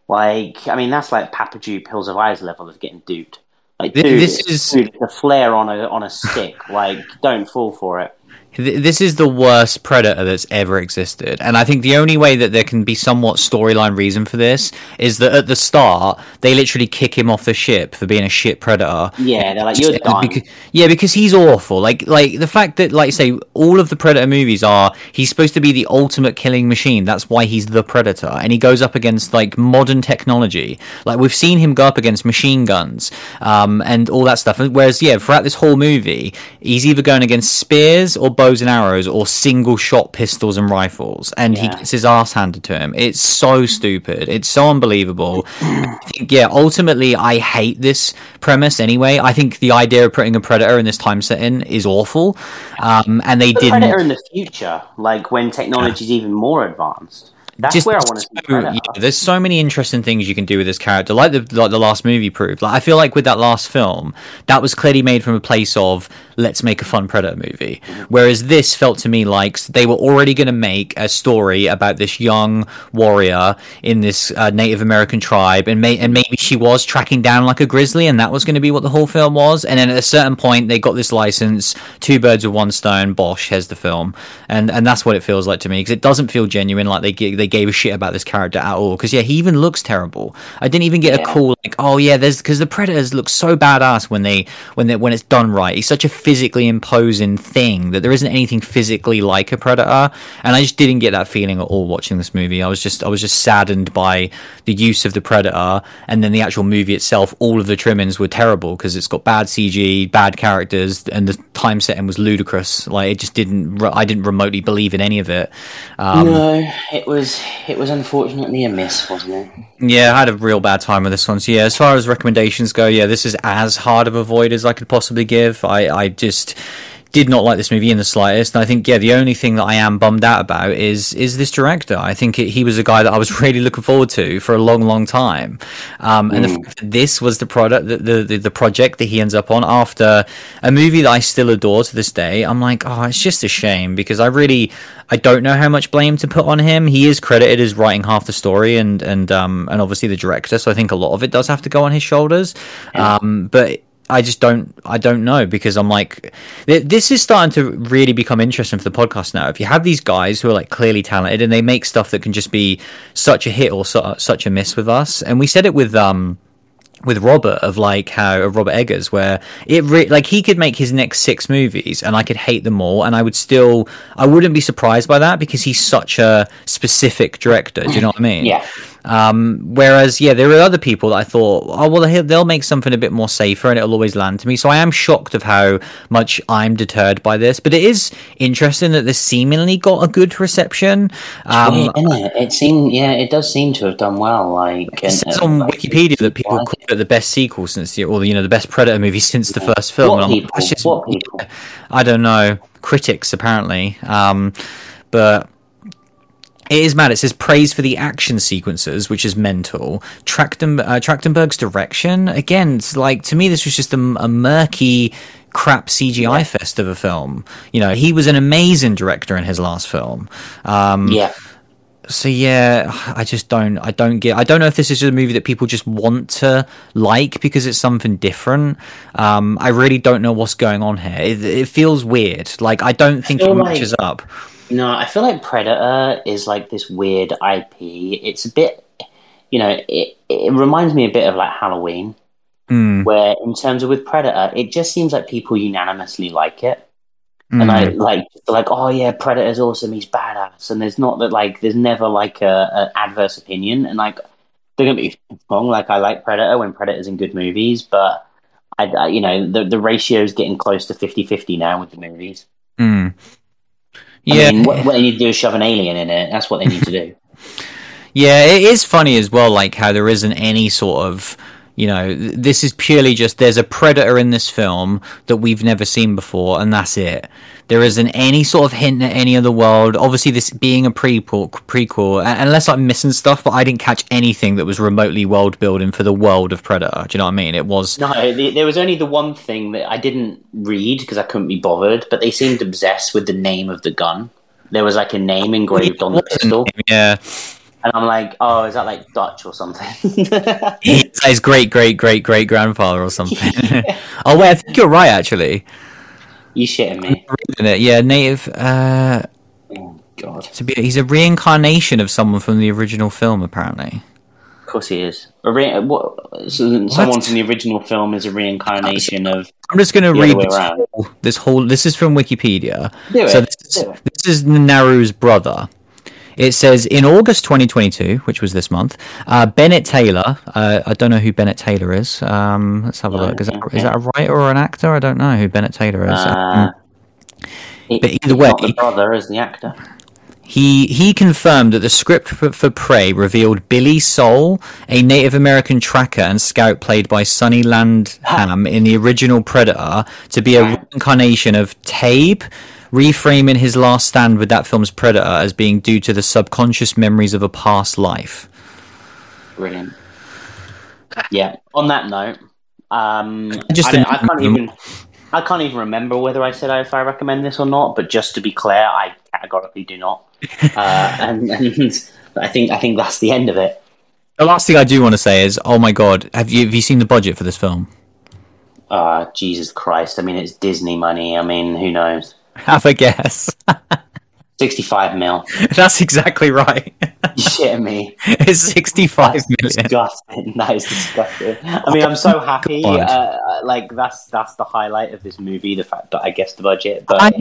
Like, I mean, that's like Papa Duke Hills of Eyes level of getting duped. Like, dude, this is a flare on a stick. Like, don't fall for it. This is the worst Predator that's ever existed. And I think the only way that there can be somewhat storyline reason for this is that at the start, they literally kick him off the ship for being a shit Predator. Yeah, they're like, you're done. Because he's awful. Like the fact that, like you say, all of the Predator movies are, he's supposed to be the ultimate killing machine. That's why he's the Predator. And he goes up against, like, modern technology. Like, we've seen him go up against machine guns and all that stuff. Whereas, yeah, throughout this whole movie, he's either going against spears or bows and arrows or single shot pistols and rifles, and he gets his ass handed to him. It's so stupid, it's so unbelievable. I think, ultimately I hate this premise anyway. I think the idea of putting a Predator in this time setting is awful, and they didn't. Predator in the future, like when technology is even more advanced. That's just where I want to see Predator. There's so many interesting things you can do with this character, like the last movie proved. Like, I feel like with that last film, that was clearly made from a place of, let's make a fun Predator movie. Whereas this felt to me like they were already going to make a story about this young warrior in this Native American tribe, and maybe she was tracking down like a grizzly, and that was going to be what the whole film was. And then at a certain point, they got this license, two birds with one stone, bosh, here's the film. And that's what it feels like to me, because it doesn't feel genuine, like they gave a shit about this character at all, because he even looks terrible. I didn't even get a cool, like, there's, because the Predators look so badass when it's done right. He's such a physically imposing thing that there isn't anything physically like a Predator, and I just didn't get that feeling at all watching this movie. I was just saddened by the use of the Predator, and then the actual movie itself, all of the trimmings were terrible because it's got bad CG, bad characters, and the time setting was ludicrous. Like, it just I didn't remotely believe in any of it. No, it was unfortunately a miss, wasn't it? Yeah, I had a real bad time with this one. So yeah, as far as recommendations go, this is as hard of a void as I could possibly give. I just did not like this movie in the slightest, and I think the only thing that I am bummed out about is this director. I think he was a guy that I was really looking forward to for a long time, and the fact that this was the product, the project that he ends up on after a movie that I still adore to this day. I'm like, it's just a shame, because I don't know how much blame to put on him. He is credited as writing half the story and obviously the director, so I think a lot of it does have to go on his shoulders, but I just don't know, because I'm like, this is starting to really become interesting for the podcast now. If you have these guys who are like clearly talented and they make stuff that can just be such a hit or such a miss with us, and we said it with Robert, of like how Robert Eggers, where it like he could make his next 6 movies and I could hate them all and I wouldn't be surprised by that, because he's such a specific director. Do you know what I mean? Whereas there are other people that I thought, they'll make something a bit more safer and it'll always land to me. So I am shocked of how much I'm deterred by this, but it is interesting that this seemingly got a good reception. It does seem to have done well. Like, it says on Wikipedia that people call it the best sequel since the best Predator movie since the first film. I don't know, critics apparently, but it is mad. It says praise for the action sequences, which is mental. Trachtenberg's direction, again, it's like, to me, this was just a murky, crap CGI fest of a film. He was an amazing director in his last film. So I just don't get. I don't know if this is a movie that people just want to like because it's something different. I really don't know what's going on here. It feels weird. Like, I don't think it matches up. No, I feel like Predator is like this weird IP. It's a bit, it reminds me a bit of like Halloween, where in terms of with Predator, it just seems like people unanimously like it. And I like, oh yeah, Predator's awesome, he's badass, and there's never like an adverse opinion. And like, they're gonna be wrong. Like, I like Predator when Predator's in good movies, but I the ratio's getting close to 50-50 now with the movies. I mean, what they need to do is shove an alien in it. That's what they need to do. It is funny as well, like how there isn't any sort of, this is purely just, there's a Predator in this film that we've never seen before, and that's it. There isn't any sort of hint at any other world. Obviously, this being a prequel, unless I'm missing stuff, but I didn't catch anything that was remotely world building for the world of Predator. Do you know what I mean? It was there was only the one thing that I didn't read because I couldn't be bothered, but they seemed obsessed with the name of the gun. There was like a name engraved on the pistol. Yeah. And I'm like, oh, is that like Dutch or something? It's his great-great-great-great-grandfather or something. Yeah. Oh, wait, I think you're right, actually. You shitting me? Yeah, native. Oh God! He's a reincarnation of someone from the original film, apparently. Of course, he is. What? Someone from the original film is a reincarnation of. I'm just going to read this whole. This is from Wikipedia. This is Naru's brother. It says, in August 2022, which was this month, Bennett Taylor, I don't know who Bennett Taylor is. Let's have a look. Is that a writer or an actor? I don't know who Bennett Taylor is. But either way, the brother is the actor. He confirmed that the script for Prey revealed Billy Soul, a Native American tracker and scout played by Sonny Landham in the original Predator, to be a reincarnation of Tabe, reframing his last stand with that film's Predator as being due to the subconscious memories of a past life. Brilliant. Yeah. On that note, I can't even remember whether I said if I recommend this or not, but just to be clear, I categorically do not. And I think that's the end of it. The last thing I do want to say is, oh my God, have you seen the budget for this film? Jesus Christ. I mean, it's Disney money. I mean, who knows? Have a guess. 65 mil. That's exactly right. You shitting me? It's 65 million. Disgusting. That is disgusting. I mean, I'm so happy. That's the highlight of this movie. The fact that I guessed the budget. But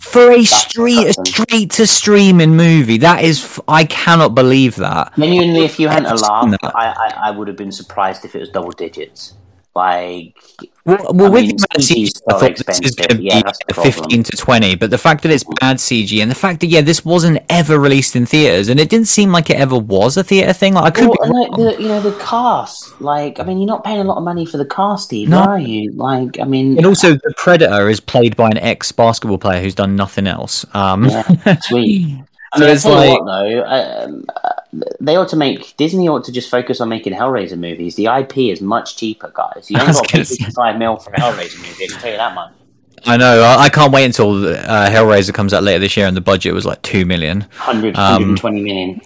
for a straight to streaming movie, that is, I cannot believe that. Genuinely, if you hadn't laughed, I would have been surprised if it was double digits. Like, well, with bad CG, I thought this is going to be 15 to 20. But the fact that it's bad CG, and the fact that this wasn't ever released in theaters, and it didn't seem like it ever was a theater thing. Like, I could the cast. Like, I mean, you're not paying a lot of money for the cast, Steve, are you? Like, I mean, and also the Predator is played by an ex-basketball player who's done nothing else. Sweet. So it's they ought to make Disney ought to just focus on making Hellraiser movies. The IP is much cheaper, guys. You haven't got to pay 65 mil for a Hellraiser movie. I can tell you that much. I know. I can't wait until Hellraiser comes out later this year, and the budget was like 2 million, 120 million.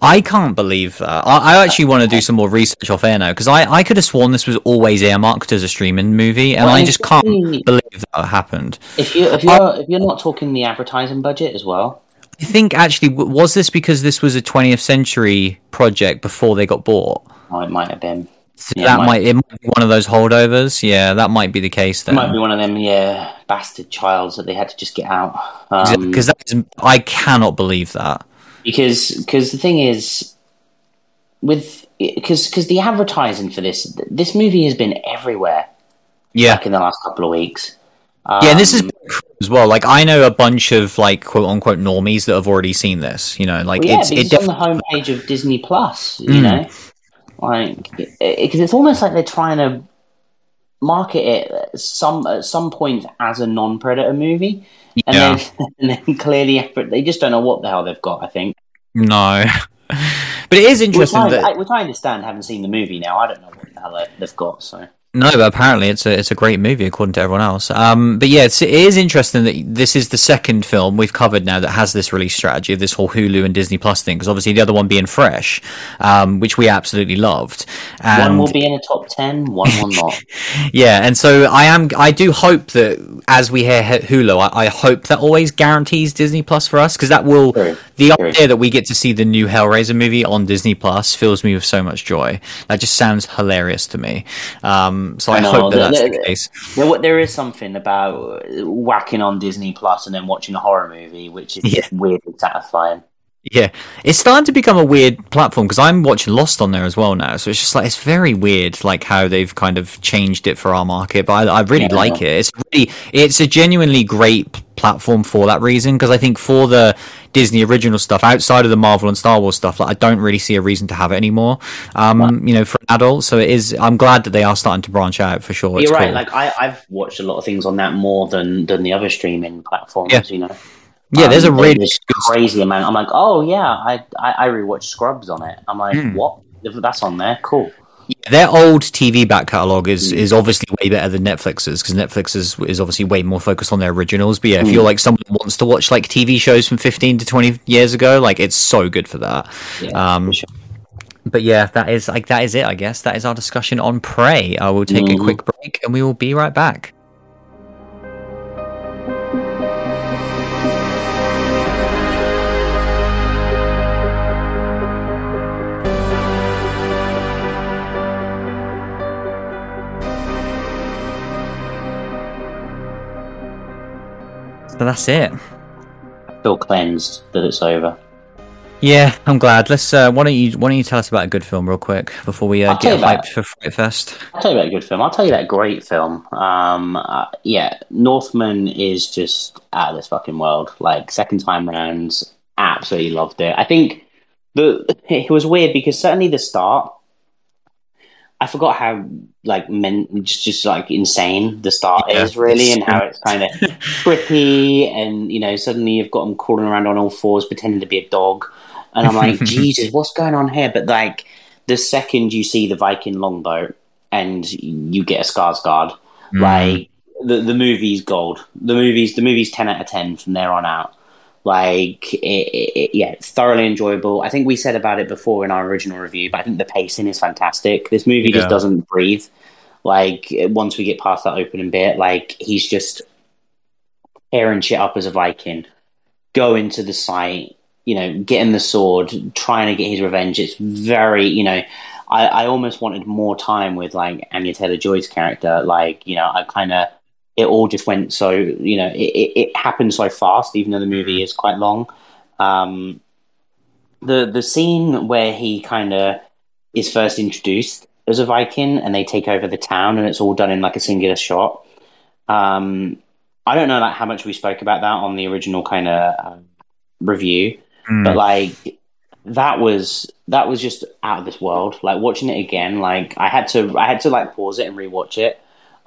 I can't believe that. I actually want to do some more research off air now, because I could have sworn this was always earmarked as a streaming movie, and I just can't believe that happened. If you're not talking the advertising budget as well. I think, actually, was this because this was a 20th century project before they got bought? Oh, it might have been. So yeah, it might be one of those holdovers. Yeah, that might be the case then. It might be one of them, bastard childs that they had to just get out. Because I cannot believe that. Because the thing is, because the advertising for this movie has been everywhere. Yeah, like in the last couple of weeks. And this is as well. Like, I know a bunch of quote unquote normies that have already seen this. It's on the homepage of Disney Plus. Because it's almost like they're trying to market it at some point as a non-Predator movie, and then clearly they just don't know what the hell they've got. I think no, but it is interesting which I understand. Haven't seen the movie now. I don't know what the hell they've got. So. No, but apparently it's a great movie according to everyone else. But yeah, it is interesting that this is the second film we've covered now that has this release strategy of this whole Hulu and Disney Plus thing. Because obviously the other one being Fresh, which we absolutely loved. And one will be in the top 10, one will not. Yeah, and so I do hope that as we hear Hulu, I hope that always guarantees Disney Plus for us, because that will idea that we get to see the new Hellraiser movie on Disney Plus fills me with so much joy. That just sounds hilarious to me. So I hope that's the case. There is something about whacking on Disney Plus and then watching a horror movie, which is just weirdly satisfying. Yeah, it's starting to become a weird platform, because I'm watching Lost on there as well now. So it's just like, it's very weird, like how they've kind of changed it for our market. But I really like it. It's a genuinely great platform for that reason, because I think for the Disney original stuff outside of the Marvel and Star Wars stuff, I don't really see a reason to have it anymore. For an adult. So it is. I'm glad that they are starting to branch out for sure. You're right. Cool. Like I've watched a lot of things on that more than the other streaming platforms. Yeah. Yeah, there's a really crazy amount. I'm like, oh yeah, I rewatched Scrubs on it. I'm like, what? That's on there. Cool. Yeah, their old TV back catalogue is obviously way better than Netflix's, because Netflix is obviously way more focused on their originals. But yeah, if you're like someone who wants to watch like TV shows from 15 to 20 years ago, like it's so good for that. Yeah, for sure. But yeah, that is it. I guess that is our discussion on Prey. I will take a quick break, and we will be right back. But that's it. I feel cleansed that it's over. Yeah, I'm glad. Let's. Why don't you tell us about a good film real quick before we get hyped for Fright Fest? I'll tell you about a good film. I'll tell you about a great film. Northman is just out of this fucking world. Like, second time round, absolutely loved it. I think it was weird because certainly the start, I forgot how like insane the start is really, and how it's kind of trippy, and suddenly you've got them crawling around on all fours pretending to be a dog, and I'm like, Jesus, what's going on here? But like the second you see the Viking longboat and you get a Skarsgård, like the movie's gold. The movie's 10 out of 10 from there on out. Like, it's thoroughly enjoyable. I think we said about it before in our original review, but I think the pacing is fantastic. This movie just doesn't breathe. Like, once we get past that opening bit, like, he's just tearing shit up as a Viking, going to the site, getting the sword, trying to get his revenge. It's very, I almost wanted more time with, like, Anya Taylor-Joy's character. Like, I kind of... It all just went so, it happened so fast, even though the movie is quite long. The scene where he kind of is first introduced as a Viking and they take over the town, and it's all done in like a singular shot. I don't know how much we spoke about that on the original kind of review, but like that was just out of this world. Like, watching it again, like I had to like pause it and rewatch it.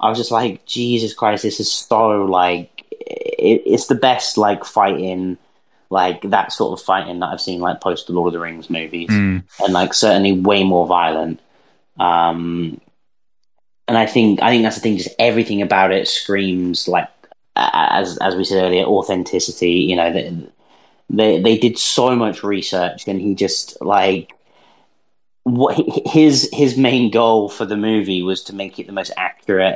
I was just like, Jesus Christ, this is so, like, it's the best, like, fighting, like, that sort of fighting that I've seen, like, post the Lord of the Rings movies. And, like, certainly way more violent. And I think that's the thing, just everything about it screams, like, as we said earlier, authenticity. They did so much research, and he just, like... His main goal for the movie was to make it the most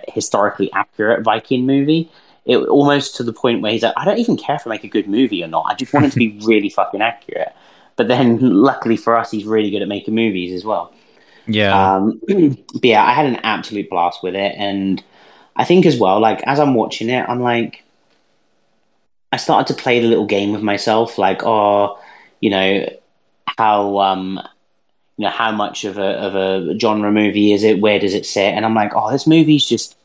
historically accurate Viking movie. It almost to the point where he's like, I don't even care if I make a good movie or not. I just want it to be really fucking accurate. But then, luckily for us, he's really good at making movies as well. Yeah. But yeah, I had an absolute blast with it, and I think as well, like as I'm watching it, I'm like, I started to play the little game with myself, like, how much of a genre movie is it? Where does it sit? And I'm like, this movie's just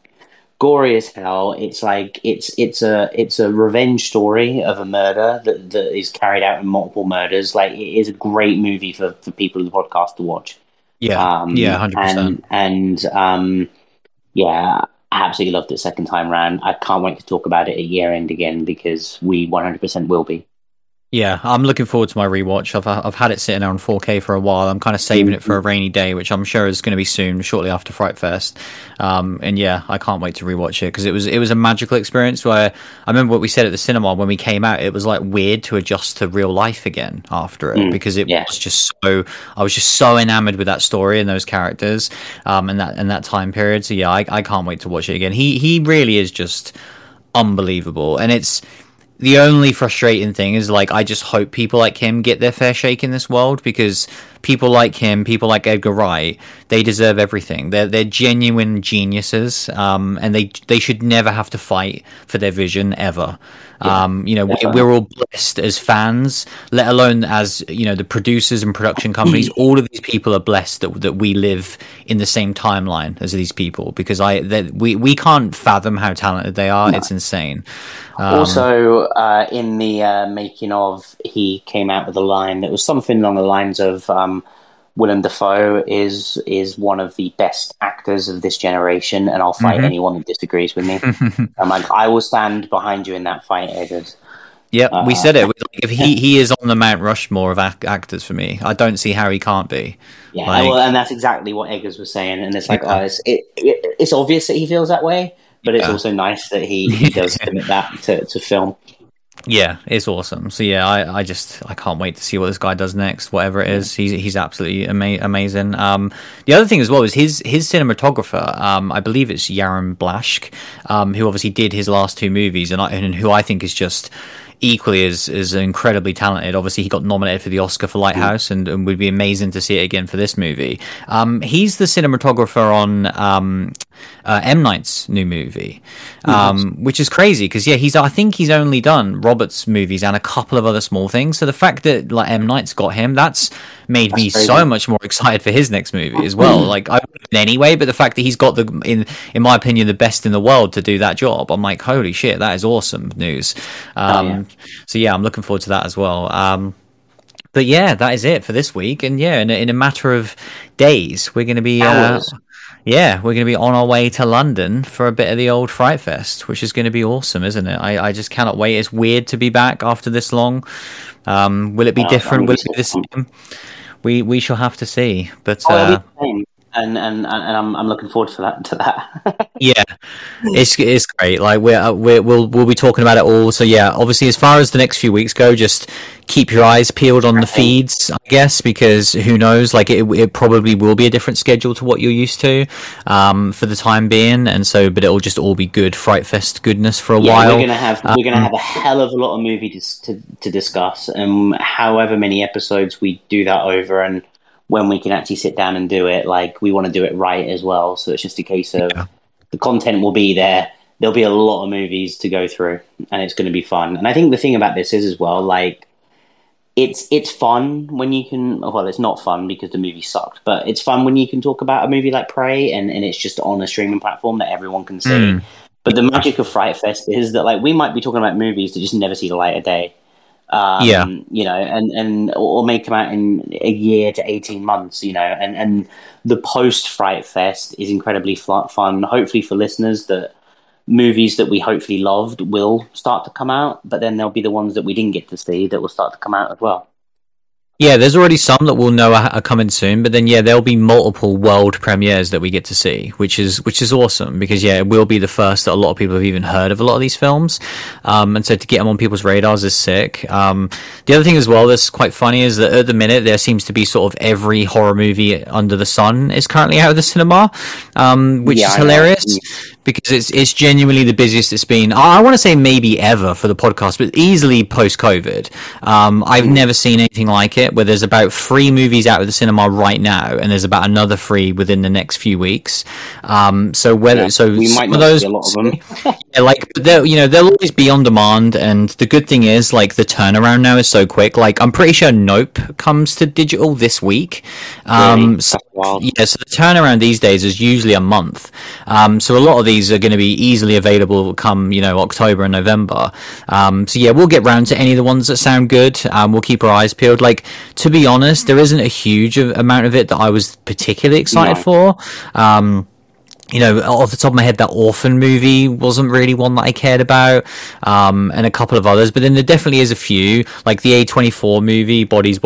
gory as hell. It's like it's a revenge story of a murder that is carried out in multiple murders. Like, it is a great movie for people in the podcast to watch. Yeah, 100%. And I absolutely loved it second time round. I can't wait to talk about it at year end again, because we 100% will be. Yeah, I'm looking forward to my rewatch. I've had it sitting there on 4K for a while. I'm kind of saving it for a rainy day, which I'm sure is going to be soon, shortly after Fright Fest. And yeah, I can't wait to rewatch it, because it was a magical experience. Where I remember what we said at the cinema when we came out, it was like weird to adjust to real life again after it, because it was just so, I was just so enamored with that story and those characters, and that time period. So yeah, I can't wait to watch it again. He really is just unbelievable, and it's. The only frustrating thing is, like, I just hope people like him get their fair shake in this world, because people like him, people like Edgar Wright, they deserve everything. They're genuine geniuses, and they should never have to fight for their vision ever. Yeah, we're all blessed as fans, let alone as the producers and production companies. All of these people are blessed that we live in the same timeline as these people, because we can't fathom how talented they are. No. It's insane. Also, in the making of, he came out with a line that was something along the lines of Willem Dafoe is one of the best actors of this generation, and I'll fight anyone who disagrees with me. I'm like, I will stand behind you in that fight, Edward. Yeah, we said it. If he is on the Mount Rushmore of actors for me, I don't see how he can't be. Yeah, and that's exactly what Eggers was saying. And it's like, it's obvious that he feels that way, but it's also nice that he does commit that to film. Yeah, it's awesome. So yeah, I can't wait to see what this guy does next, whatever it is. He's absolutely amazing. The other thing as well is his cinematographer, I believe it's Yaron Blaschk, who obviously did his last two movies, and who I think is just equally is incredibly talented. Obviously, he got nominated for the Oscar for Lighthouse, and would be amazing to see it again for this movie. He's the cinematographer on M. Night's new movie, which is crazy because I think he's only done Robert's movies and a couple of other small things. So the fact that like M. Night's got him, that's made me so much more excited for his next movie as well. Like I wouldn't anyway, but the fact that he's got in my opinion the best in the world to do that job, I'm like, holy shit, that is awesome news. So yeah, I'm looking forward to that as well. But yeah, that is it for this week. And yeah, in a matter of days, we're going to be on our way to London for a bit of the old Fright Fest, which is going to be awesome, isn't it? I just cannot wait. It's weird to be back after this long. Will it be different? Will it be the same? We shall have to see. But and I'm looking forward to that. Yeah, it's great. Like we'll be talking about it all. So yeah, obviously as far as the next few weeks go, just keep your eyes peeled on the feeds, I guess, because who knows? Like it probably will be a different schedule to what you're used to for the time being, and so but it'll just all be good Fright Fest goodness for a while. We're gonna have a hell of a lot of movies to discuss, and however many episodes we do that over and. When we can actually sit down and do it, like we want to do it right as well. So it's just a case of the content will be there. There'll be a lot of movies to go through and it's going to be fun. And I think the thing about this is as well, like it's fun when you can, well, it's not fun because the movie sucked, but it's fun when you can talk about a movie like Prey and it's just on a streaming platform that everyone can see. But the magic of Fright Fest is that like, we might be talking about movies that just never see the light of day. Or may come out in a year to 18 months, and the post Fright Fest is incredibly fun. Hopefully for listeners that movies that we hopefully loved will start to come out, but then there'll be the ones that we didn't get to see that will start to come out as well. Yeah, there's already some that we'll know are coming soon, but then there'll be multiple world premieres that we get to see, which is awesome because it will be the first that a lot of people have even heard of a lot of these films, and so to get them on people's radars is sick. The other thing as well that's quite funny is that at the minute there seems to be sort of every horror movie under the sun is currently out of the cinema, which is hilarious. Because it's genuinely the busiest it's been. I want to say maybe ever for the podcast, but easily post-COVID. I've never seen anything like it, where there's about 3 movies out of the cinema right now, and there's about another 3 within the next few weeks. We might not see a lot of them. They'll always be on demand, and the good thing is, like, the turnaround now is so quick. Like, I'm pretty sure Nope comes to digital this week. Really? So, so the turnaround these days is usually a month. So a lot of these are going to be easily available come October and November. We'll get round to any of the ones that sound good. We'll keep our eyes peeled. Like, to be honest, there isn't a huge amount of it that I was particularly excited for. Off the top of my head, that Orphan movie wasn't really one that I cared about, and a couple of others. But then there definitely is a few, like the A24 movie, Bodies,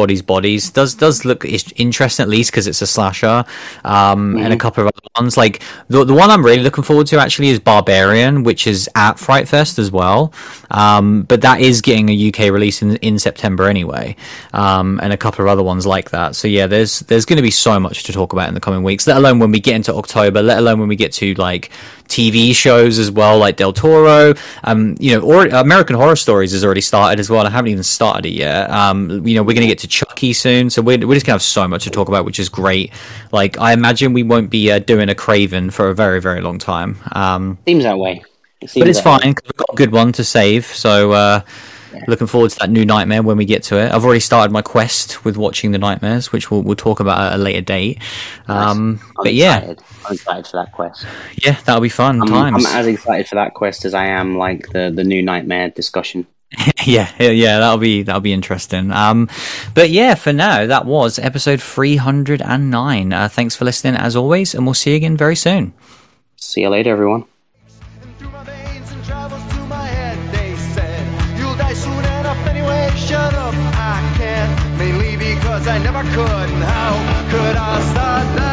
does look interesting, at least because it's a slasher, and a couple of other ones. Like, the one I'm really looking forward to, actually, is Barbarian, which is at Fright Fest as well. But that is getting a UK release in September anyway, and a couple of other ones like that. So, yeah, there's going to be so much to talk about in the coming weeks, let alone when we get into October, let alone when we get to like TV shows as well, like Del Toro, or American Horror Stories has already started as well, and I haven't even started it yet. We're gonna get to Chucky soon, so we're just gonna have so much to talk about, which is great. Like, I imagine we won't be doing a Craven for a very, very long time. Seems that way, but it's fine because we've got a good one to save. So looking forward to that new Nightmare when we get to it. I've already started my quest with watching The Nightmares, which we'll talk about at a later date. I'm excited for that quest. Yeah, that'll be fun. I'm as excited for that quest as I am like the new Nightmare discussion. yeah, that'll be interesting. But yeah, for now that was episode 309. Thanks for listening as always, and we'll see you again very soon. See you later, everyone. Shut up, I can't, mainly because I never could, and how could I start now?